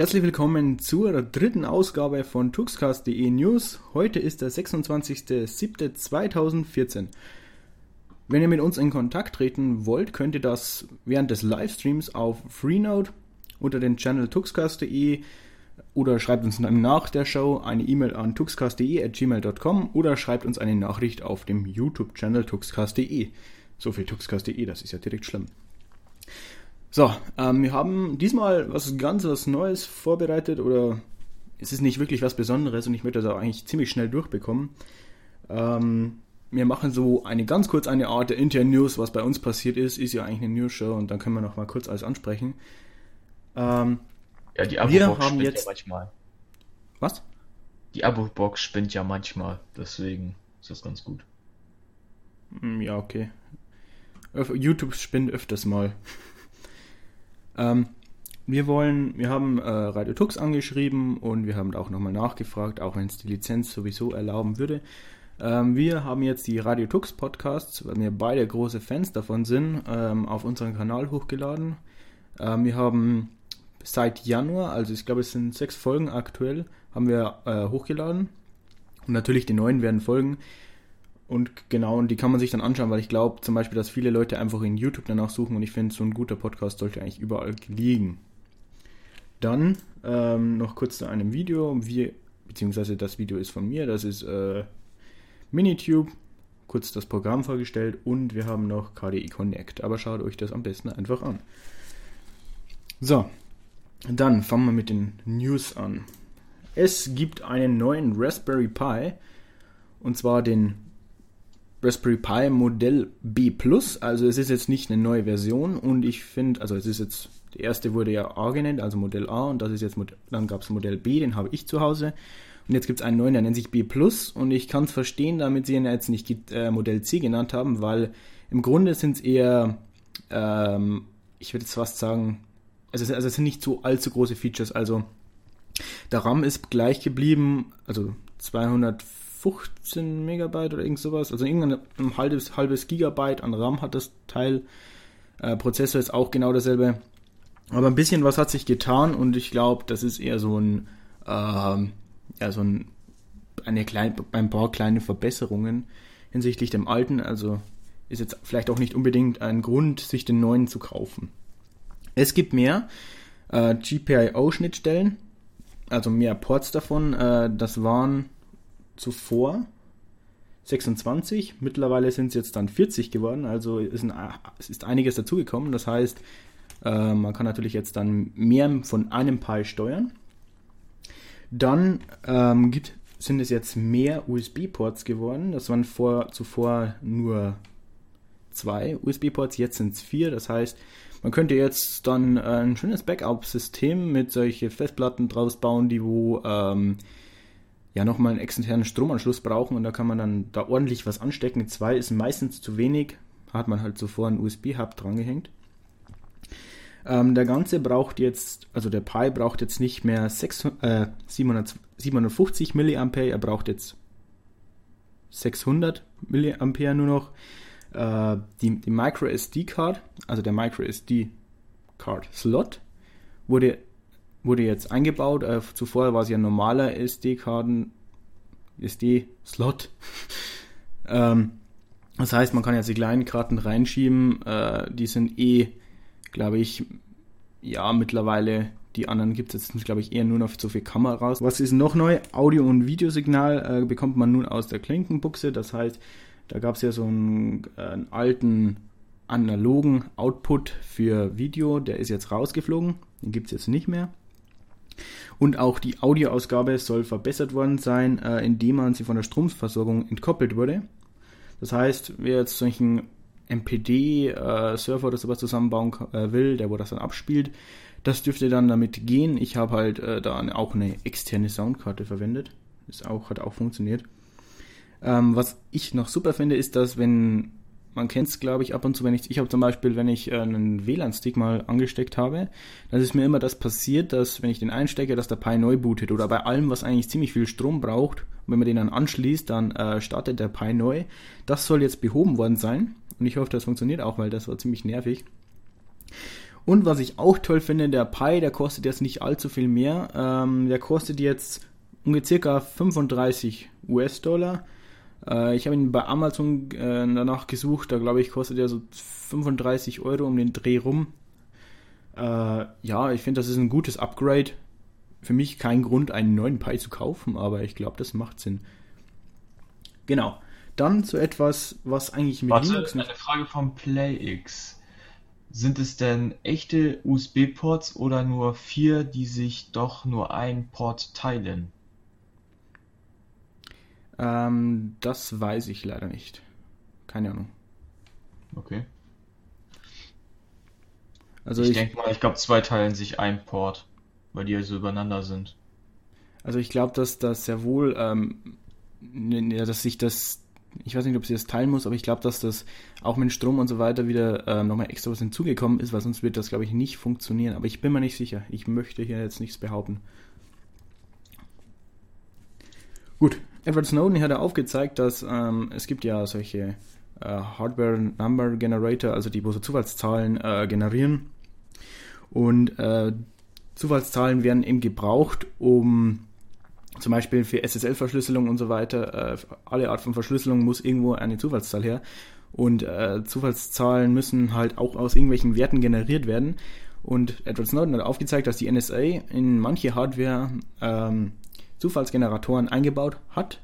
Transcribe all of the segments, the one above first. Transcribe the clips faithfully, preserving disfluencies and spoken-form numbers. Herzlich willkommen zur dritten Ausgabe von Tuxcast.de News. Heute ist der sechsundzwanzigster siebter zweitausendvierzehn. Wenn ihr mit uns in Kontakt treten wollt, könnt ihr das während des Livestreams auf Freenode unter dem Channel Tuxcast.de oder schreibt uns nach der Show eine E-Mail an tuxcast punkt de at gmail punkt com oder schreibt uns eine Nachricht auf dem YouTube-Channel Tuxcast punkt de. So viel Tuxcast punkt de, das ist ja direkt schlimm. So, ähm, wir haben diesmal was ganz was Neues vorbereitet, oder es ist nicht wirklich was Besonderes und ich möchte das auch eigentlich ziemlich schnell durchbekommen. Ähm, wir machen so eine ganz kurz eine Art der internen News, was bei uns passiert ist, ist ja eigentlich eine News-Show und dann können wir noch mal kurz alles ansprechen. Ähm, ja, die Abo-Box spinnt jetzt... ja manchmal. Was? Die Abo-Box spinnt ja manchmal, deswegen ist das ganz gut. Ja, okay. YouTube spinnt öfters mal. Ähm, wir wollen, wir haben äh, Radio Tux angeschrieben und wir haben auch nochmal nachgefragt, auch wenn es die Lizenz sowieso erlauben würde. Ähm, wir haben jetzt die Radio Tux Podcasts, weil wir beide große Fans davon sind, ähm, auf unseren Kanal hochgeladen. Ähm, wir haben seit Januar, also ich glaube es sind sechs Folgen aktuell, haben wir äh, hochgeladen und natürlich die neuen werden folgen. Und genau, und die kann man sich dann anschauen, weil ich glaube zum Beispiel, dass viele Leute einfach in YouTube danach suchen und ich finde, so ein guter Podcast sollte eigentlich überall liegen. Dann ähm, noch kurz zu einem Video, wir, beziehungsweise das Video ist von mir, das ist äh, Minitube, kurz das Programm vorgestellt und wir haben noch K D E Connect, aber schaut euch das am besten einfach an. So, dann fangen wir mit den News an. Es gibt einen neuen Raspberry Pi und zwar den Raspberry Pi Modell B Plus, also es ist jetzt nicht eine neue Version und ich finde, also es ist jetzt, die erste wurde ja A genannt, also Modell A und das ist jetzt, dann gab es Modell B, den habe ich zu Hause und jetzt gibt es einen neuen, der nennt sich B Plus und ich kann es verstehen, damit sie ihn jetzt nicht äh, Modell C genannt haben, weil im Grunde sind es eher, ähm, ich würde jetzt fast sagen, also, also es sind nicht so allzu große Features, also der RAM ist gleich geblieben, also zweihundertfünfzig fünfzehn Megabyte oder irgend sowas, also irgendein halbes, halbes Gigabyte an RAM hat das Teil. Äh, Prozessor ist auch genau dasselbe. Aber ein bisschen was hat sich getan und ich glaube, das ist eher so ein, äh, ja, so ein, eine klein, ein paar kleine Verbesserungen hinsichtlich dem alten. Also ist jetzt vielleicht auch nicht unbedingt ein Grund, sich den neuen zu kaufen. Es gibt mehr äh, G P I O-Schnittstellen, also mehr Ports davon. Äh, das waren zuvor sechsundzwanzig, mittlerweile sind es jetzt dann vierzig geworden, also ist ein, es ist einiges dazugekommen, das heißt, äh, man kann natürlich jetzt dann mehr von einem Pi steuern. Dann ähm, gibt, sind es jetzt mehr U S B-Ports geworden, das waren vor, zuvor nur zwei U S B-Ports, jetzt sind es vier, das heißt, man könnte jetzt dann ein schönes Backup-System mit solchen Festplatten draus bauen, die wo ähm, ja nochmal einen externen Stromanschluss brauchen und da kann man dann da ordentlich was anstecken. Zwei ist meistens zu wenig, hat man halt zuvor einen U S B-Hub drangehängt. Ähm, der ganze braucht jetzt, also der Pi braucht jetzt nicht mehr sechshundert, äh, siebenhundert, siebenhundertfünfzig mA, er braucht jetzt sechshundert Milliampere nur noch. Äh, die, die Micro S D Card, also der Micro S D Card Slot wurde wurde jetzt eingebaut. Äh, zuvor war es ja ein normaler S D-Karten, S D-Slot. ähm, das heißt, man kann jetzt die kleinen Karten reinschieben. Äh, die sind eh, glaube ich, ja, mittlerweile, die anderen gibt es jetzt, glaube ich, eher nur noch so viel Kameras. Was ist noch neu? Audio- und Videosignal äh, bekommt man nun aus der Klinkenbuchse. Das heißt, da gab es ja so einen, äh, einen alten analogen Output für Video. Der ist jetzt rausgeflogen. Den gibt es jetzt nicht mehr. Und auch die Audioausgabe soll verbessert worden sein, äh, indem man sie von der Stromversorgung entkoppelt wurde. Das heißt, wer jetzt solchen M P D-Server äh, oder sowas zusammenbauen äh, will, der wo das dann abspielt, das dürfte dann damit gehen. Ich habe halt äh, da auch eine externe Soundkarte verwendet. Das auch, hat auch funktioniert. Ähm, was ich noch super finde, ist, dass wenn, man kennt es glaube ich ab und zu, wenn ich, ich habe zum Beispiel, wenn ich äh, einen W L A N-Stick mal angesteckt habe, dann ist mir immer das passiert, dass wenn ich den einstecke, dass der Pi neu bootet oder bei allem, was eigentlich ziemlich viel Strom braucht, und wenn man den dann anschließt, dann äh, startet der Pi neu. Das soll jetzt behoben worden sein und ich hoffe, das funktioniert auch, weil das war ziemlich nervig. Und was ich auch toll finde, der Pi, der kostet jetzt nicht allzu viel mehr. Ähm, der kostet jetzt ungefähr ca. fünfunddreißig US-Dollar. Äh, ich habe ihn bei Amazon äh, danach gesucht. Da glaube ich, kostet er so fünfunddreißig Euro um den Dreh rum. Äh, ja, ich finde, das ist ein gutes Upgrade. Für mich kein Grund, einen neuen Pi zu kaufen, aber ich glaube, das macht Sinn. Genau. Dann zu etwas, was eigentlich mit Warte, Linux... Warte, eine Frage vom PlayX. Sind es denn echte U S B-Ports oder nur vier, die sich doch nur einen Port teilen? Ähm, das weiß ich leider nicht. Keine Ahnung. Okay. Also ich, ich denke mal, ich glaube, zwei teilen sich einen Port, weil die also übereinander sind. Also ich glaube, dass das sehr wohl... Ähm, dass sich das... Ich weiß nicht, ob sie das teilen muss, aber ich glaube, dass das auch mit Strom und so weiter wieder äh, nochmal extra was hinzugekommen ist, weil sonst wird das, glaube ich, nicht funktionieren. Aber ich bin mir nicht sicher. Ich möchte hier jetzt nichts behaupten. Gut. Edward Snowden hat ja aufgezeigt, dass ähm, es gibt ja solche äh, Hardware-Number-Generator, also die, wo so Zufallszahlen äh, generieren. Und äh, Zufallszahlen werden eben gebraucht, um... Zum Beispiel für S S L-Verschlüsselung und so weiter, äh, alle Art von Verschlüsselung muss irgendwo eine Zufallszahl her. Und äh, Zufallszahlen müssen halt auch aus irgendwelchen Werten generiert werden. Und Edward Snowden hat aufgezeigt, dass die N S A in manche Hardware ähm, Zufallsgeneratoren eingebaut hat,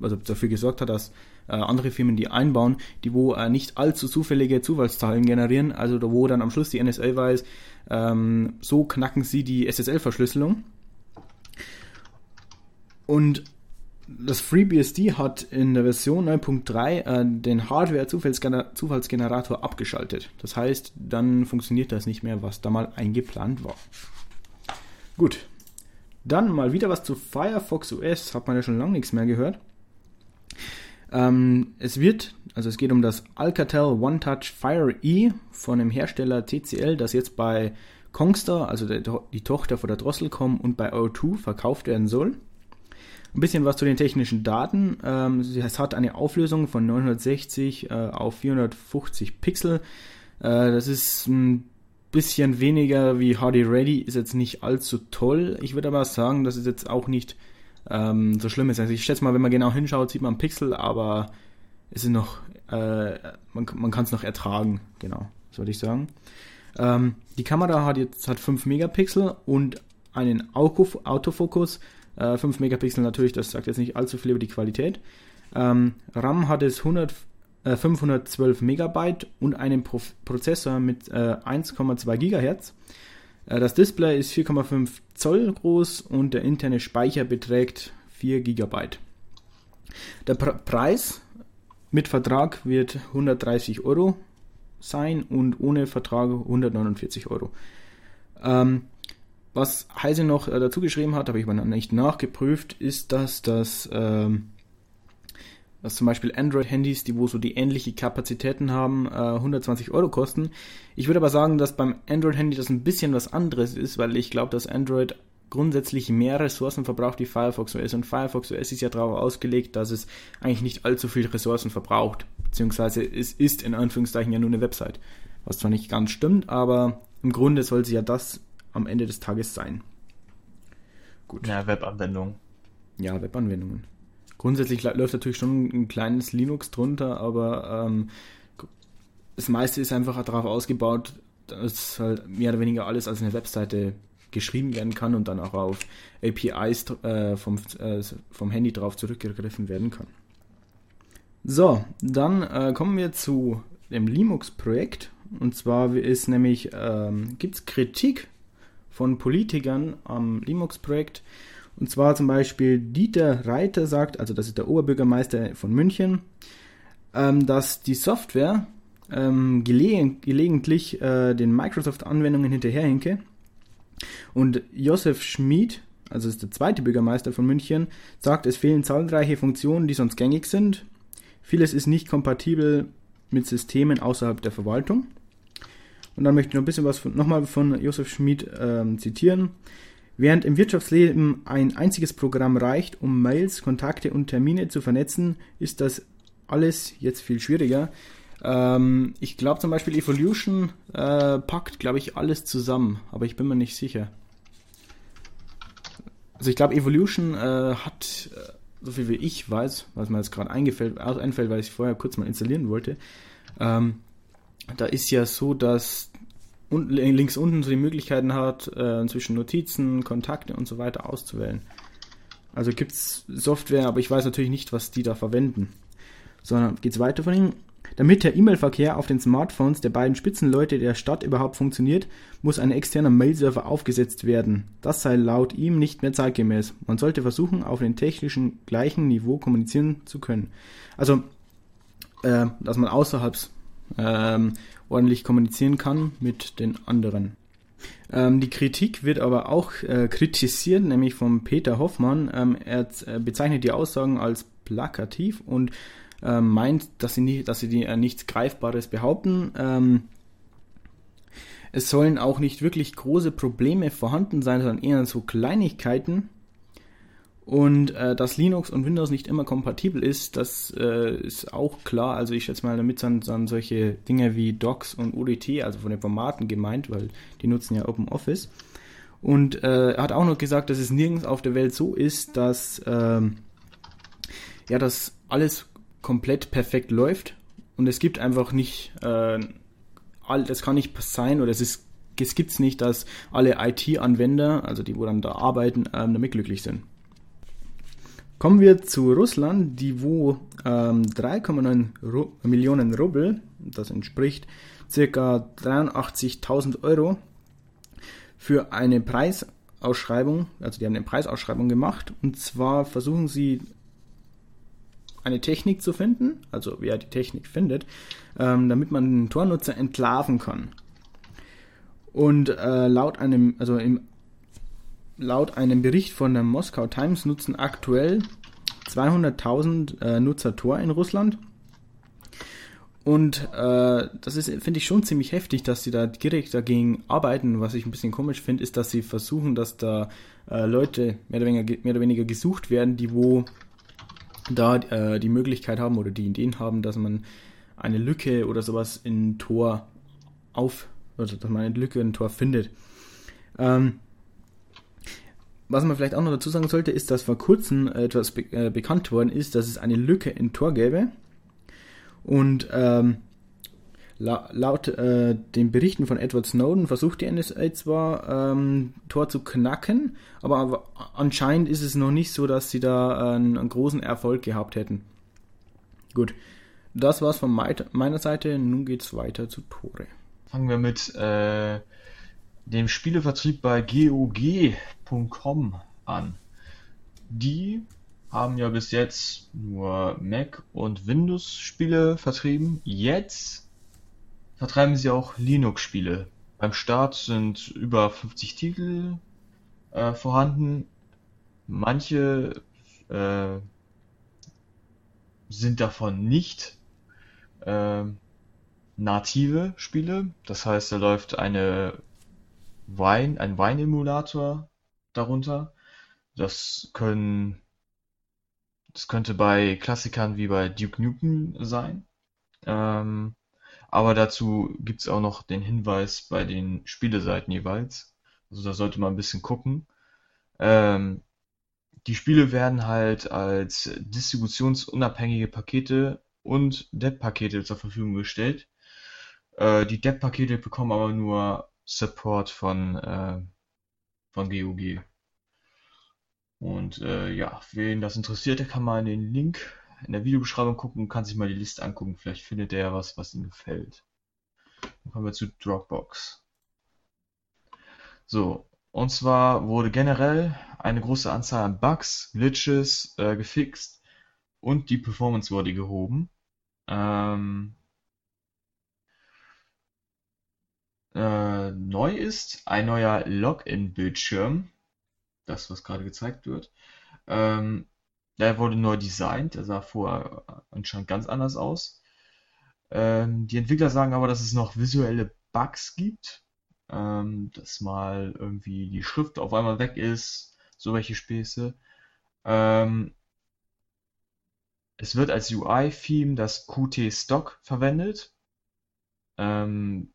also dafür gesorgt hat, dass äh, andere Firmen die einbauen, die wo äh, nicht allzu zufällige Zufallszahlen generieren, also wo dann am Schluss die N S A weiß, ähm, so knacken sie die S S L-Verschlüsselung. Und das FreeBSD hat in der Version neun Punkt drei äh, den Hardware-Zufallsgenerator abgeschaltet. Das heißt, dann funktioniert das nicht mehr, was da mal eingeplant war. Gut, dann mal wieder was zu Firefox O S. Hat man ja schon lange nichts mehr gehört. Ähm, es wird, also es geht um das Alcatel OneTouch Fire E von dem Hersteller T C L, das jetzt bei Kongster, also der, die Tochter von der Drosselcom, und bei O zwei verkauft werden soll. Ein bisschen was zu den technischen Daten. Es hat eine Auflösung von neunhundertsechzig auf vierhundertfünfzig Pixel. Das ist ein bisschen weniger wie H D Ready, ist jetzt nicht allzu toll. Ich würde aber sagen, das ist jetzt auch nicht so schlimm. Also ich schätze mal, wenn man genau hinschaut, sieht man Pixel, aber es ist noch, man kann es noch ertragen. Genau, das würde ich sagen. Die Kamera hat jetzt hat fünf Megapixel und einen Autofokus. fünf Megapixel natürlich, das sagt jetzt nicht allzu viel über die Qualität. Ähm, RAM hat es hundert, äh, fünfhundertzwölf Megabyte und einen Pro- Prozessor mit äh, eins Komma zwei Gigahertz. Äh, das Display ist vier Komma fünf Zoll groß und der interne Speicher beträgt vier Gigabyte. Der Pre- Preis mit Vertrag wird hundertdreißig Euro sein und ohne Vertrag hundertneunundvierzig Euro. Ähm, Was Heise noch äh, dazu geschrieben hat, habe ich mal nicht nachgeprüft, ist, dass, dass, ähm, dass zum Beispiel Android-Handys, die wo so die ähnliche Kapazitäten haben, äh, hundertzwanzig Euro kosten. Ich würde aber sagen, dass beim Android-Handy das ein bisschen was anderes ist, weil ich glaube, dass Android grundsätzlich mehr Ressourcen verbraucht wie Firefox O S. Und Firefox O S ist ja darauf ausgelegt, dass es eigentlich nicht allzu viel Ressourcen verbraucht, beziehungsweise es ist in Anführungszeichen ja nur eine Website. Was zwar nicht ganz stimmt, aber im Grunde soll sie ja das am Ende des Tages sein. Gut. Ja, Webanwendungen. Ja, Webanwendungen. Grundsätzlich läuft natürlich schon ein kleines Linux drunter, aber ähm, das meiste ist einfach darauf ausgebaut, dass halt mehr oder weniger alles als eine Webseite geschrieben werden kann und dann auch auf A P Is äh, vom, äh, vom Handy drauf zurückgegriffen werden kann. So, dann äh, kommen wir zu dem Linux-Projekt. Und zwar ist nämlich, ähm, gibt es Kritik von Politikern am Linux-Projekt. Und zwar zum Beispiel Dieter Reiter sagt, also das ist der Oberbürgermeister von München, ähm, dass die Software ähm, geleg- gelegentlich äh, den Microsoft-Anwendungen hinterherhinke. Und Josef Schmid, also das ist der zweite Bürgermeister von München, sagt, es fehlen zahlreiche Funktionen, die sonst gängig sind. Vieles ist nicht kompatibel mit Systemen außerhalb der Verwaltung. Und dann möchte ich noch ein bisschen was von, nochmal von Josef Schmid ähm, zitieren. Während im Wirtschaftsleben ein einziges Programm reicht, um Mails, Kontakte und Termine zu vernetzen, ist das alles jetzt viel schwieriger. Ähm, ich glaube zum Beispiel Evolution äh, packt, glaube ich, alles zusammen, aber ich bin mir nicht sicher. Also ich glaube, Evolution äh, hat, so viel wie ich weiß, was mir jetzt gerade einfällt, weil ich vorher kurz mal installieren wollte, ähm, da ist ja so, dass unten, links unten so die Möglichkeiten hat, äh, zwischen Notizen, Kontakte und so weiter auszuwählen. Also gibt es Software, aber ich weiß natürlich nicht, was die da verwenden. Sondern geht es weiter von Ihnen? Damit der E-Mail-Verkehr auf den Smartphones der beiden Spitzenleute der Stadt überhaupt funktioniert, muss ein externer Mail-Server aufgesetzt werden. Das sei laut ihm nicht mehr zeitgemäß. Man sollte versuchen, auf dem technischen gleichen Niveau kommunizieren zu können. Also, äh, dass man außerhalb äh, ordentlich kommunizieren kann mit den anderen. Ähm, die Kritik wird aber auch äh, kritisiert, nämlich von Peter Hoffmann. Ähm, er äh, bezeichnet die Aussagen als plakativ und meint, dass sie, nicht, dass sie die, äh, nichts Greifbares behaupten. Ähm, es sollen auch nicht wirklich große Probleme vorhanden sein, sondern eher so Kleinigkeiten. Und äh, dass Linux und Windows nicht immer kompatibel ist, das äh, ist auch klar. Also ich schätze mal, damit sind dann solche Dinge wie Docs und O D T, also von den Formaten gemeint, weil die nutzen ja OpenOffice. Und äh, er hat auch noch gesagt, dass es nirgends auf der Welt so ist, dass äh, ja, dass alles komplett perfekt läuft und es gibt einfach nicht, äh, all, das kann nicht sein oder es ist, es gibt's nicht, dass alle I T-Anwender, also die, wo dann da arbeiten, ähm, damit glücklich sind. Kommen wir zu Russland, die wo ähm, drei Komma neun Millionen Rubel, das entspricht ca. dreiundachtzigtausend Euro, für eine Preisausschreibung, also die haben eine Preisausschreibung gemacht und zwar versuchen sie eine Technik zu finden, also wer die Technik findet, ähm, damit man einen Tor-Nutzer entlarven kann. Und äh, laut einem, also im, laut einem Bericht von der Moscow Times nutzen aktuell zweihunderttausend äh, Nutzer Tor in Russland. Und äh, das ist, finde ich, schon ziemlich heftig, dass sie da direkt dagegen arbeiten. Was ich ein bisschen komisch finde, ist, dass sie versuchen, dass da äh, Leute mehr oder weniger, mehr oder weniger gesucht werden, die wo da äh, die Möglichkeit haben oder die Ideen haben, dass man eine Lücke oder sowas in Tor auf, also dass man eine Lücke in Tor findet. Ähm, was man vielleicht auch noch dazu sagen sollte, ist, dass vor kurzem etwas be- äh, bekannt worden ist, dass es eine Lücke in Tor gäbe. Und ähm, la- laut äh, den Berichten von Edward Snowden versucht die N S A zwar ähm, Tor zu knacken, aber, aber anscheinend ist es noch nicht so, dass sie da äh, einen großen Erfolg gehabt hätten. Gut, das war's von mei- meiner Seite, nun geht's weiter zu Tore. Fangen wir mit äh, dem Spielevertrieb bei G O G Punkt com an. Die haben ja bis jetzt nur Mac- und Windows-Spiele vertrieben. Jetzt vertreiben sie auch Linux-Spiele. Beim Start sind über fünfzig Titel äh, vorhanden. Manche äh, sind davon nicht äh, native Spiele. Das heißt, da läuft eine Wine, ein Wine-Emulator darunter. Das können, das könnte bei Klassikern wie bei Duke Nukem sein. Ähm, Aber dazu gibt es auch noch den Hinweis bei den Spieleseiten jeweils. Also da sollte man ein bisschen gucken. Ähm, die Spiele werden halt als distributionsunabhängige Pakete und Dev-Pakete zur Verfügung gestellt. Äh, die Dev-Pakete bekommen aber nur Support von, äh, von G O G. Und äh, ja, wen das interessiert, der kann mal den Link in der Videobeschreibung gucken und kann sich mal die Liste angucken. Vielleicht findet er was, was ihm gefällt. Dann kommen wir zu Dropbox. So, und zwar wurde generell eine große Anzahl an Bugs, Glitches äh, gefixt und die Performance wurde gehoben. Ähm, äh, neu ist ein neuer Login-Bildschirm. Das, was gerade gezeigt wird. Ähm, Der wurde neu designt, der sah vorher anscheinend ganz anders aus. Ähm, die Entwickler sagen aber, dass es noch visuelle Bugs gibt, ähm, dass mal irgendwie die Schrift auf einmal weg ist, so welche Späße. Ähm, Es wird als U I-Theme das Qt Stock verwendet, ähm,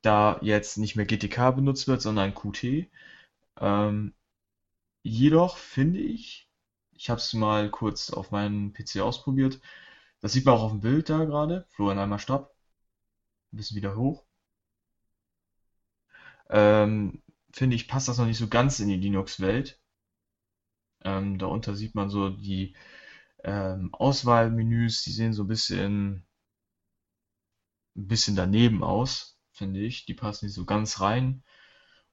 da jetzt nicht mehr G T K benutzt wird, sondern Qt. Ähm, jedoch finde ich, ich habe es mal kurz auf meinem P C ausprobiert, das sieht man auch auf dem Bild da gerade, Florian einmal Stopp, ein bisschen wieder hoch. Ähm, finde ich, passt das noch nicht so ganz in die Linux-Welt. Ähm, darunter sieht man so die ähm, Auswahlmenüs, die sehen so ein bisschen, ein bisschen daneben aus, finde ich. Die passen nicht so ganz rein.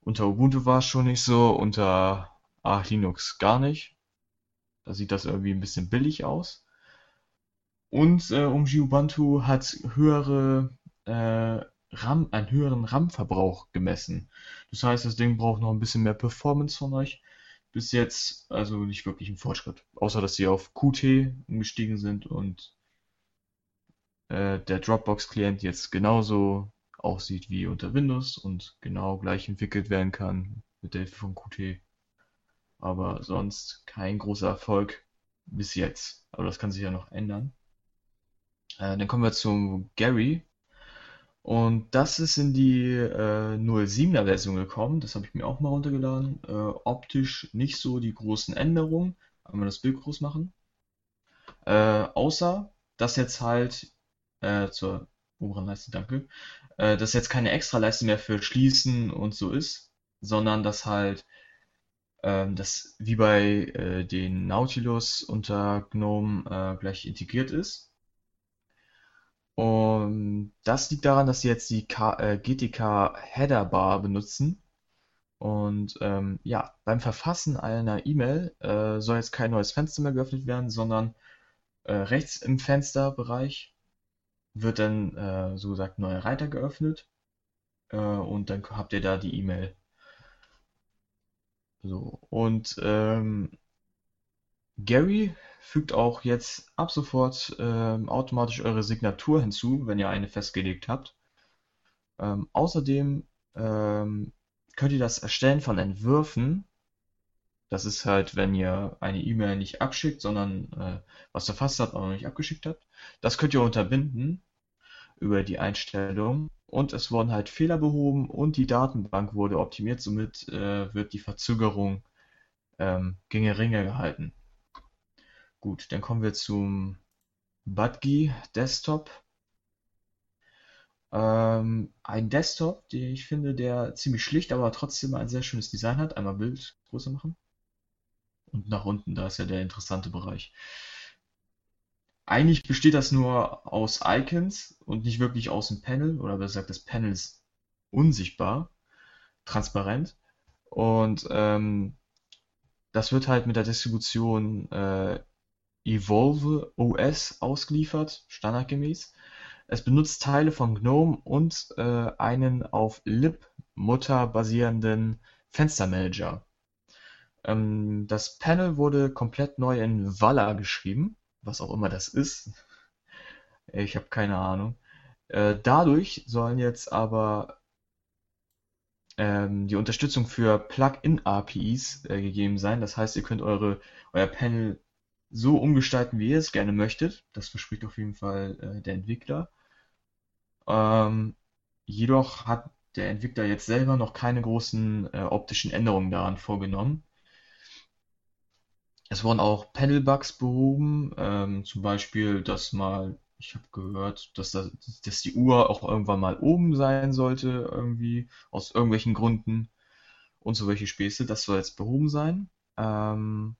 Unter Ubuntu war es schon nicht so, unter Arch Linux gar nicht. Da sieht das irgendwie ein bisschen billig aus. Und äh, um Geobuntu hat höhere äh, RAM, einen höheren RAM-Verbrauch gemessen. Das heißt, das Ding braucht noch ein bisschen mehr Performance von euch. Bis jetzt also nicht wirklich ein Fortschritt. Außer, dass sie auf Qt umgestiegen sind und äh, der Dropbox-Client jetzt genauso aussieht wie unter Windows und genau gleich entwickelt werden kann mit der Hilfe von Qt. Aber sonst kein großer Erfolg bis jetzt. Aber das kann sich ja noch ändern. Äh, dann kommen wir zu Gary. Und das ist in die äh, null siebener Version gekommen, das habe ich mir auch mal runtergeladen. Äh, optisch nicht so die großen Änderungen, einmal das Bild groß machen. Äh, außer, dass jetzt halt, äh, zur oberen Leiste, danke, äh, dass jetzt keine extra Leiste mehr für Schließen und so ist, sondern dass halt, äh, das wie bei äh, den Nautilus unter GNOME äh, gleich integriert ist. Und das liegt daran, dass sie jetzt die äh, G T K-Header-Bar benutzen. Und ähm, ja, beim Verfassen einer E-Mail äh, soll jetzt kein neues Fenster mehr geöffnet werden, sondern äh, rechts im Fensterbereich wird dann äh, so gesagt ein neuer Reiter geöffnet. Äh, und dann habt ihr da die E-Mail. So, und ähm, Gary fügt auch jetzt ab sofort ähm, automatisch eure Signatur hinzu, wenn ihr eine festgelegt habt. Ähm, außerdem ähm, könnt ihr das Erstellen von Entwürfen, das ist halt, wenn ihr eine E-Mail nicht abschickt, sondern äh, was verfasst habt, aber noch nicht abgeschickt habt, das könnt ihr unterbinden über die Einstellung. Und es wurden halt Fehler behoben und die Datenbank wurde optimiert, somit äh, wird die Verzögerung ähm, geringer gehalten. Gut, dann kommen wir zum Budgie Desktop. Ähm, ein Desktop, den ich finde, der ziemlich schlicht, aber trotzdem ein sehr schönes Design hat. Einmal Bild größer machen. Und nach unten, da ist ja der interessante Bereich. Eigentlich besteht das nur aus Icons und nicht wirklich aus dem Panel. Oder besser gesagt, das Panel ist unsichtbar, transparent. Und ähm, das wird halt mit der Distribution äh, Evolve O S ausgeliefert, standardgemäß. Es benutzt Teile von GNOME und äh, einen auf Libmutter basierenden Fenstermanager. Ähm, das Panel wurde komplett neu in Walla geschrieben, was auch immer das ist. Ich habe keine Ahnung. Äh, dadurch sollen jetzt aber die Unterstützung für Plugin-A P Is äh, gegeben sein. Das heißt, ihr könnt eure, euer Panel so umgestalten, wie ihr es gerne möchtet. Das verspricht auf jeden Fall äh, der Entwickler. Ähm, jedoch hat der Entwickler jetzt selber noch keine großen äh, optischen Änderungen daran vorgenommen. Es wurden auch Panel-Bugs behoben. Ähm, zum Beispiel, dass mal, ich habe gehört, dass, das, dass die Uhr auch irgendwann mal oben sein sollte, irgendwie, aus irgendwelchen Gründen und so welche Späße. Das soll jetzt behoben sein. Ähm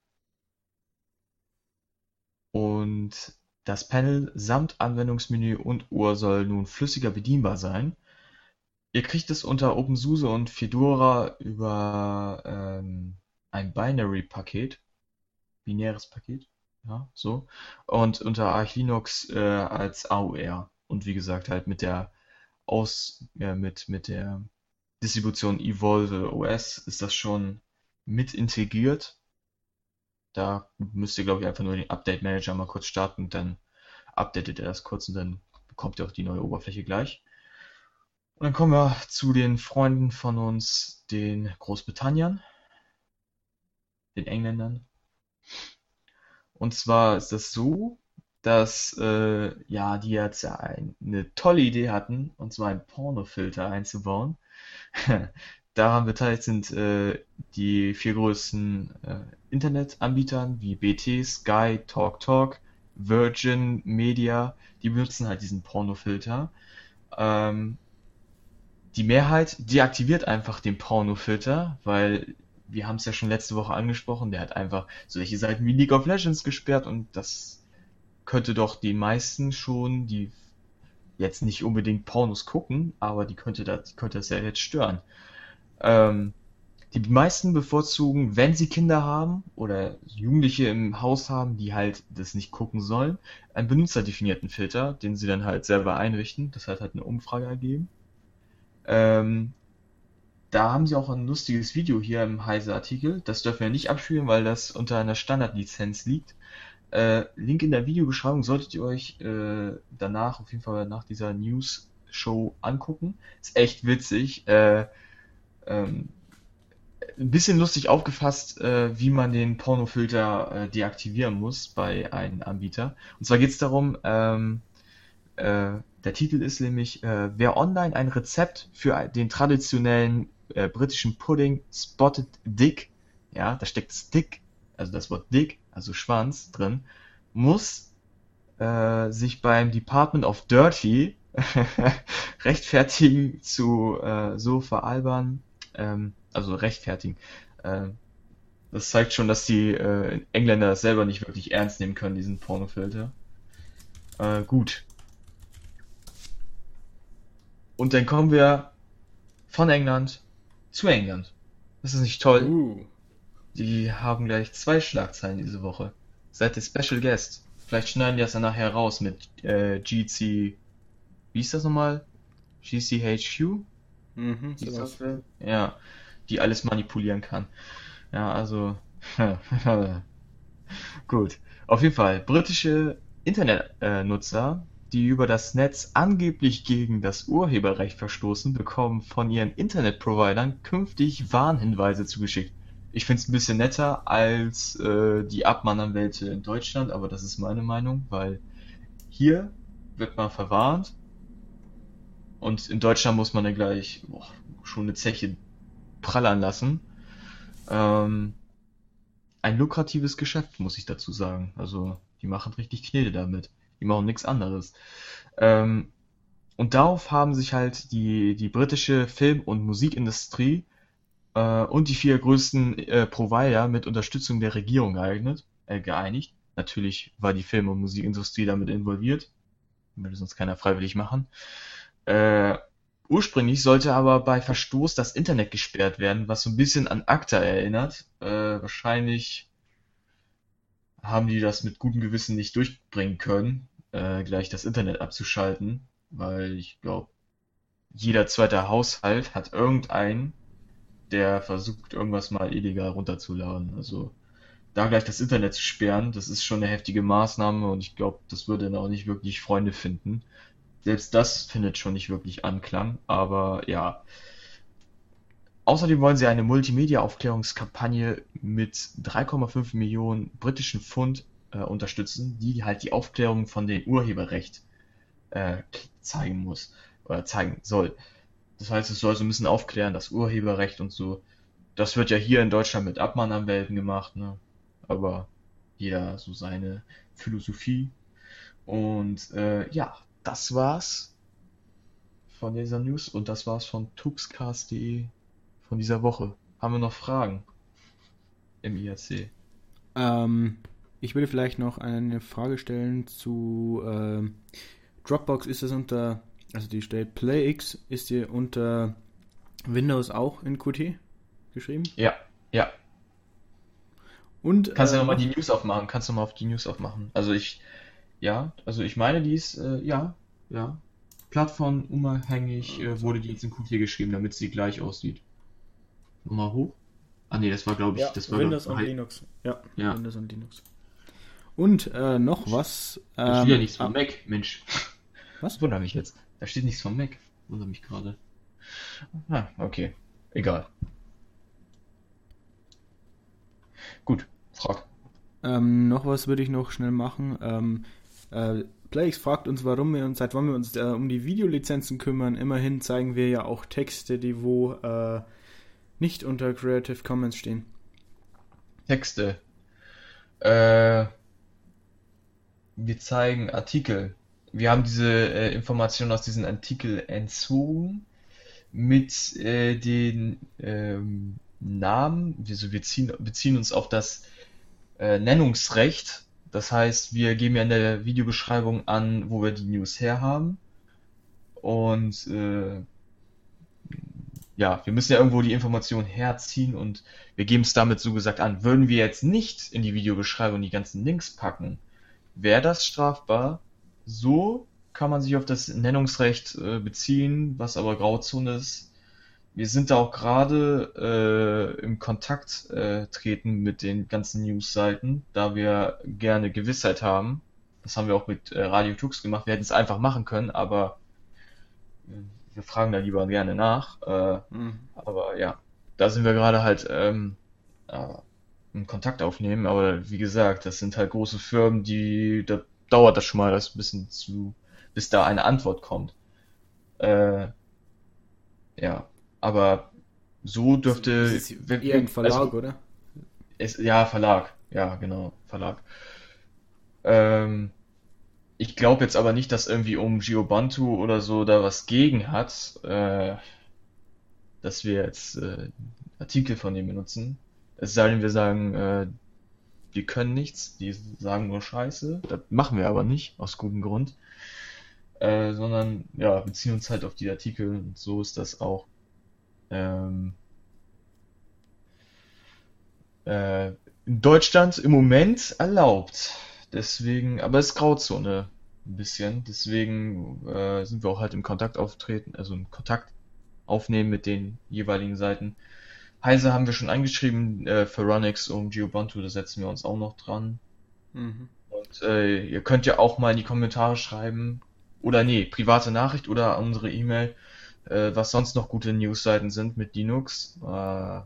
und das Panel samt Anwendungsmenü und Uhr soll nun flüssiger bedienbar sein. Ihr kriegt es unter OpenSUSE und Fedora über ähm, ein Binary-Paket, binäres Paket. Ja, so. Und unter Arch Linux äh, als A U R. Und wie gesagt, halt mit der Aus, äh, mit, mit der Distribution Evolve O S ist das schon mit integriert. Da müsst ihr, glaube ich, einfach nur den Update Manager mal kurz starten und dann updatet ihr das kurz und dann bekommt ihr auch die neue Oberfläche gleich. Und dann kommen wir zu den Freunden von uns, den Großbritanniern, den Engländern. Und zwar ist das so, dass äh, ja, die jetzt ja ein, eine tolle Idee hatten, und zwar einen Pornofilter einzubauen. Daran beteiligt sind äh, die vier größten äh, Internetanbietern wie B T, Sky, TalkTalk, Virgin Media. Die benutzen halt diesen Pornofilter. Ähm, die Mehrheit deaktiviert einfach den Pornofilter, weil wir haben es ja schon letzte Woche angesprochen, der hat einfach solche Seiten wie League of Legends gesperrt, und das könnte doch die meisten schon, die jetzt nicht unbedingt Pornos gucken, aber die könnte das, könnte das ja jetzt stören. Ähm, die meisten bevorzugen, wenn sie Kinder haben oder Jugendliche im Haus haben, die halt das nicht gucken sollen, einen benutzerdefinierten Filter, den sie dann halt selber einrichten. Das hat halt eine Umfrage ergeben. Ähm, da haben sie auch ein lustiges Video hier im Heise-Artikel. Das dürfen wir nicht abspielen, weil das unter einer Standardlizenz liegt. Äh, Link in der Videobeschreibung solltet ihr euch äh, danach, auf jeden Fall nach dieser News-Show angucken. Ist echt witzig. Äh, ähm, ein bisschen lustig aufgefasst, äh, wie man den Pornofilter äh, deaktivieren muss bei einem Anbieter. Und zwar geht es darum, ähm, äh, der Titel ist nämlich, äh, wer online ein Rezept für den traditionellen äh, britischen Pudding Spotted Dick, ja, da steckt Stick, also das Wort Dick, also Schwanz drin, muss äh, sich beim Department of Dirty rechtfertigen zu äh, so veralbern, ähm, also rechtfertigen. Äh, das zeigt schon, dass die äh, Engländer das selber nicht wirklich ernst nehmen können, diesen Pornofilter. Äh, gut. Und dann kommen wir von England zu England. Das ist nicht toll. Uh. Die haben gleich zwei Schlagzeilen diese Woche. Seid ihr Special Guest. Vielleicht schneiden die das dann nachher raus mit äh, G C... Wie ist das nochmal? G C H Q? Mhm, die Software. Ja, die alles manipulieren kann. Ja, also... Gut. Auf jeden Fall, britische Internetnutzer, äh, die über das Netz angeblich gegen das Urheberrecht verstoßen, bekommen von ihren Internetprovidern künftig Warnhinweise zugeschickt. Ich finde es ein bisschen netter als äh, die Abmahnanwälte in Deutschland, aber das ist meine Meinung, weil hier wird man verwarnt und in Deutschland muss man dann gleich boah, schon eine Zeche prallern lassen. Ähm, ein lukratives Geschäft, muss ich dazu sagen. Also die machen richtig Knete damit. Die machen nichts anderes. Ähm, und darauf haben sich halt die, die britische Film- und Musikindustrie äh, und die vier größten äh, Provider mit Unterstützung der Regierung geeignet, äh, geeinigt. Natürlich war die Film- und Musikindustrie damit involviert. Würde sonst keiner freiwillig machen. Äh, ursprünglich sollte aber bei Verstoß das Internet gesperrt werden, was so ein bisschen an ACTA erinnert. Äh, wahrscheinlich haben die das mit gutem Gewissen nicht durchbringen können, Äh, gleich das Internet abzuschalten, weil ich glaube, jeder zweite Haushalt hat irgendeinen, der versucht, irgendwas mal illegal runterzuladen. Also da gleich das Internet zu sperren, das ist schon eine heftige Maßnahme, und ich glaube, das würde dann auch nicht wirklich Freunde finden. Selbst das findet schon nicht wirklich Anklang, aber ja. Außerdem wollen sie eine Multimedia-Aufklärungskampagne mit drei Komma fünf Millionen britischen Pfund unterstützen, die halt die Aufklärung von dem Urheberrecht äh, zeigen muss oder zeigen soll. Das heißt, es soll so ein bisschen aufklären, das Urheberrecht und so. Das wird ja hier in Deutschland mit Abmahnanwälten gemacht, ne? Aber jeder so seine Philosophie. Und äh, ja, das war's von dieser News, und das war's von Tuxcast punkt de von dieser Woche. Haben wir noch Fragen im I R C? Ähm... Um. Ich würde vielleicht noch eine Frage stellen zu äh, Dropbox. Ist das unter, also die steht PlayX, ist die unter Windows auch in Qt geschrieben? Ja, ja. Und kannst du äh, nochmal die News aufmachen? Kannst du mal auf die News aufmachen? Also ich, ja, also ich meine, die ist, äh, ja, ja. Plattformunabhängig äh, wurde die jetzt in Qt geschrieben, damit sie gleich aussieht. Nochmal hoch. Ah ne, das war glaube ich, ja, das war Windows glaub, und Linux. Ja, ja, Windows und Linux. Und äh, noch was. Ähm, da steht ja nichts vom ah, Mac, Mensch. Was? Wundert mich jetzt. Da steht nichts vom Mac. Wundert mich gerade. Ah, okay. Egal. Gut, frag. Ähm, noch was würde ich noch schnell machen. Ähm, Äh, Playx fragt uns, warum wir uns, seit wann wir uns äh, um die Videolizenzen kümmern. Immerhin zeigen wir ja auch Texte, die wo äh, nicht unter Creative Commons stehen. Texte. Äh, wir zeigen Artikel. Wir haben diese äh, Informationen aus diesen Artikel entzogen mit äh, den ähm, Namen. Also wir ziehen, beziehen uns auf das äh, Nennungsrecht. Das heißt, wir geben ja in der Videobeschreibung an, wo wir die News herhaben. Und äh, ja, wir müssen ja irgendwo die Information herziehen und wir geben es damit so gesagt an. Würden wir jetzt nicht in die Videobeschreibung die ganzen Links packen, wäre das strafbar? So kann man sich auf das Nennungsrecht äh, beziehen, was aber Grauzone ist. Wir sind da auch gerade äh, im Kontakt äh, treten mit den ganzen News-Seiten, da wir gerne Gewissheit haben. Das haben wir auch mit äh, Radio Tux gemacht. Wir hätten es einfach machen können, aber äh, wir fragen da lieber gerne nach. Äh, mhm. Aber ja, da sind wir gerade halt ähm, äh, im Kontakt aufnehmen. Aber wie gesagt, das sind halt große Firmen, die da dauert das schon mal das ein bisschen zu, bis da eine Antwort kommt. Äh, ja, aber so dürfte... Das ist eher ein Verlag, also, oder? Es, ja, Verlag. Ja, genau, Verlag. Ähm, ich glaube jetzt aber nicht, dass irgendwie um Geobuntu oder so da was gegen hat, äh, dass wir jetzt äh, Artikel von dem benutzen. Es sei denn, wir sagen... Äh, Wir können nichts, die sagen nur Scheiße, das machen wir aber nicht, aus gutem Grund, äh, sondern ja, beziehen uns halt auf die Artikel und so ist das auch ähm, äh, in Deutschland im Moment erlaubt, deswegen, aber es ist Grauzone ein bisschen, deswegen äh, sind wir auch halt im Kontakt auftreten, also im Kontakt aufnehmen mit den jeweiligen Seiten. Heise haben wir schon angeschrieben, äh, Pharonix um Geobuntu, da setzen wir uns auch noch dran. Mhm. Und äh, ihr könnt ja auch mal in die Kommentare schreiben, oder nee, private Nachricht oder unsere E-Mail, äh, was sonst noch gute Newsseiten sind mit Linux. Äh, ja.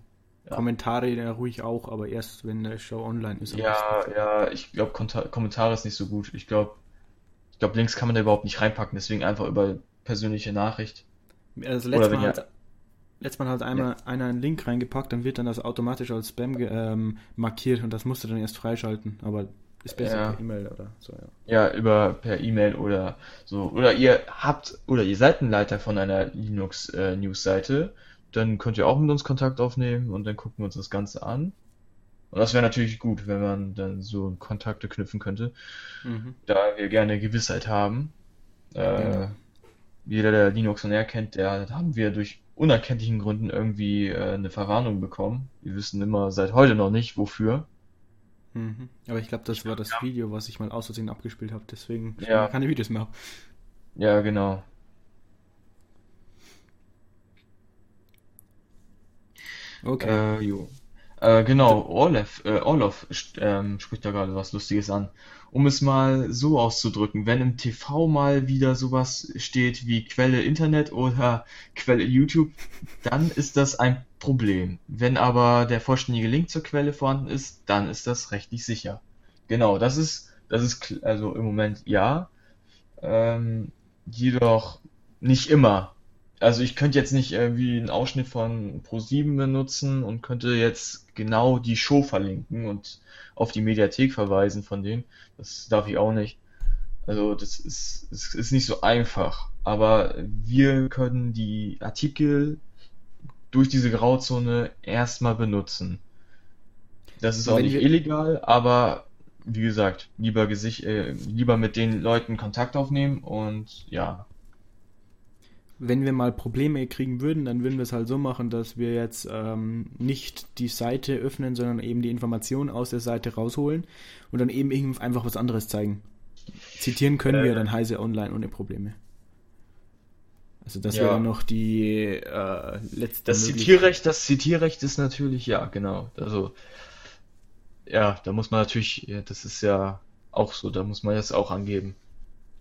Kommentare ja ruhig auch, aber erst wenn der Show online ist. Ja, ja, ich glaube Kont- Kommentare ist nicht so gut. Ich glaube, ich glaube Links kann man da überhaupt nicht reinpacken, deswegen einfach über persönliche Nachricht. Also letztes Mal hat... Letztes Mal hat einmal ja. einer einen Link reingepackt, dann wird dann das automatisch als Spam ge- ähm, markiert und das musst du dann erst freischalten. Aber ist besser ja. per E-Mail oder so, ja. Ja, über per E-Mail oder so. Oder ihr habt oder ihr seid ein Leiter von einer Linux äh, News-Seite, dann könnt ihr auch mit uns Kontakt aufnehmen und dann gucken wir uns das Ganze an. Und das wäre natürlich gut, wenn man dann so Kontakte knüpfen könnte, mhm. da wir gerne Gewissheit haben. Äh, ja. Jeder, der Linux und R kennt, der haben wir durch unerkenntlichen Gründen irgendwie äh, eine Verwarnung bekommen. Wir wissen immer seit heute noch nicht, wofür. Mhm. Aber ich glaube, das ich war glaub, das ja. Video, was ich mal aus Versehen abgespielt habe, deswegen ja. keine Videos mehr. Ja, genau. Okay. Äh, jo. Äh, genau, Orlov, äh, Orlov ähm, spricht da gerade was Lustiges an. Um es mal so auszudrücken, wenn im T V mal wieder sowas steht wie Quelle Internet oder Quelle YouTube, dann ist das ein Problem. Wenn aber der vollständige Link zur Quelle vorhanden ist, dann ist das rechtlich sicher. Genau, das ist, das ist also im Moment ja, ähm, jedoch nicht immer. Also ich könnte jetzt nicht irgendwie einen Ausschnitt von ProSieben benutzen und könnte jetzt genau die Show verlinken und auf die Mediathek verweisen von denen. Das darf ich auch nicht. Also das ist, das ist nicht so einfach. Aber wir können die Artikel durch diese Grauzone erstmal benutzen. Das ist auch nicht illegal, aber wie gesagt, lieber, Gesicht, äh, lieber mit den Leuten Kontakt aufnehmen und ja... Wenn wir mal Probleme kriegen würden, dann würden wir es halt so machen, dass wir jetzt ähm, nicht die Seite öffnen, sondern eben die Informationen aus der Seite rausholen und dann eben einfach was anderes zeigen. Zitieren können äh, wir dann Heise online ohne Probleme. Also das ja. wäre noch die äh, letzte das Zitierrecht, das Zitierrecht ist natürlich, ja, genau. Also ja, da muss man natürlich, ja, das ist ja auch so, da muss man das auch angeben.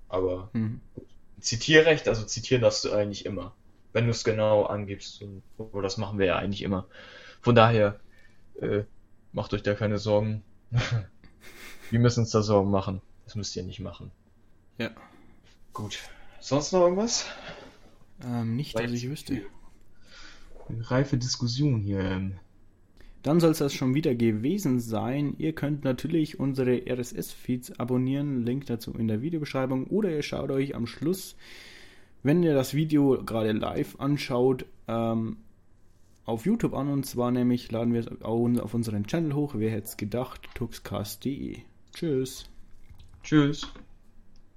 Aber mhm. gut. Zitierrecht, also zitieren darfst du eigentlich immer, wenn du es genau angibst. Und das machen wir ja eigentlich immer. Von daher, äh, macht euch da keine Sorgen. Wir müssen uns da Sorgen machen. Das müsst ihr nicht machen. Ja. Gut. Sonst noch irgendwas? Ähm, nicht, dass ich wüsste. Reife Diskussion hier. Dann soll es das schon wieder gewesen sein. Ihr könnt natürlich unsere R S S-Feeds abonnieren. Link dazu in der Videobeschreibung. Oder ihr schaut euch am Schluss, wenn ihr das Video gerade live anschaut, ähm, auf YouTube an, und zwar nämlich laden wir es auf unseren Channel hoch. Wer hätte es gedacht? Tuxcast punkt de. Tschüss. Tschüss.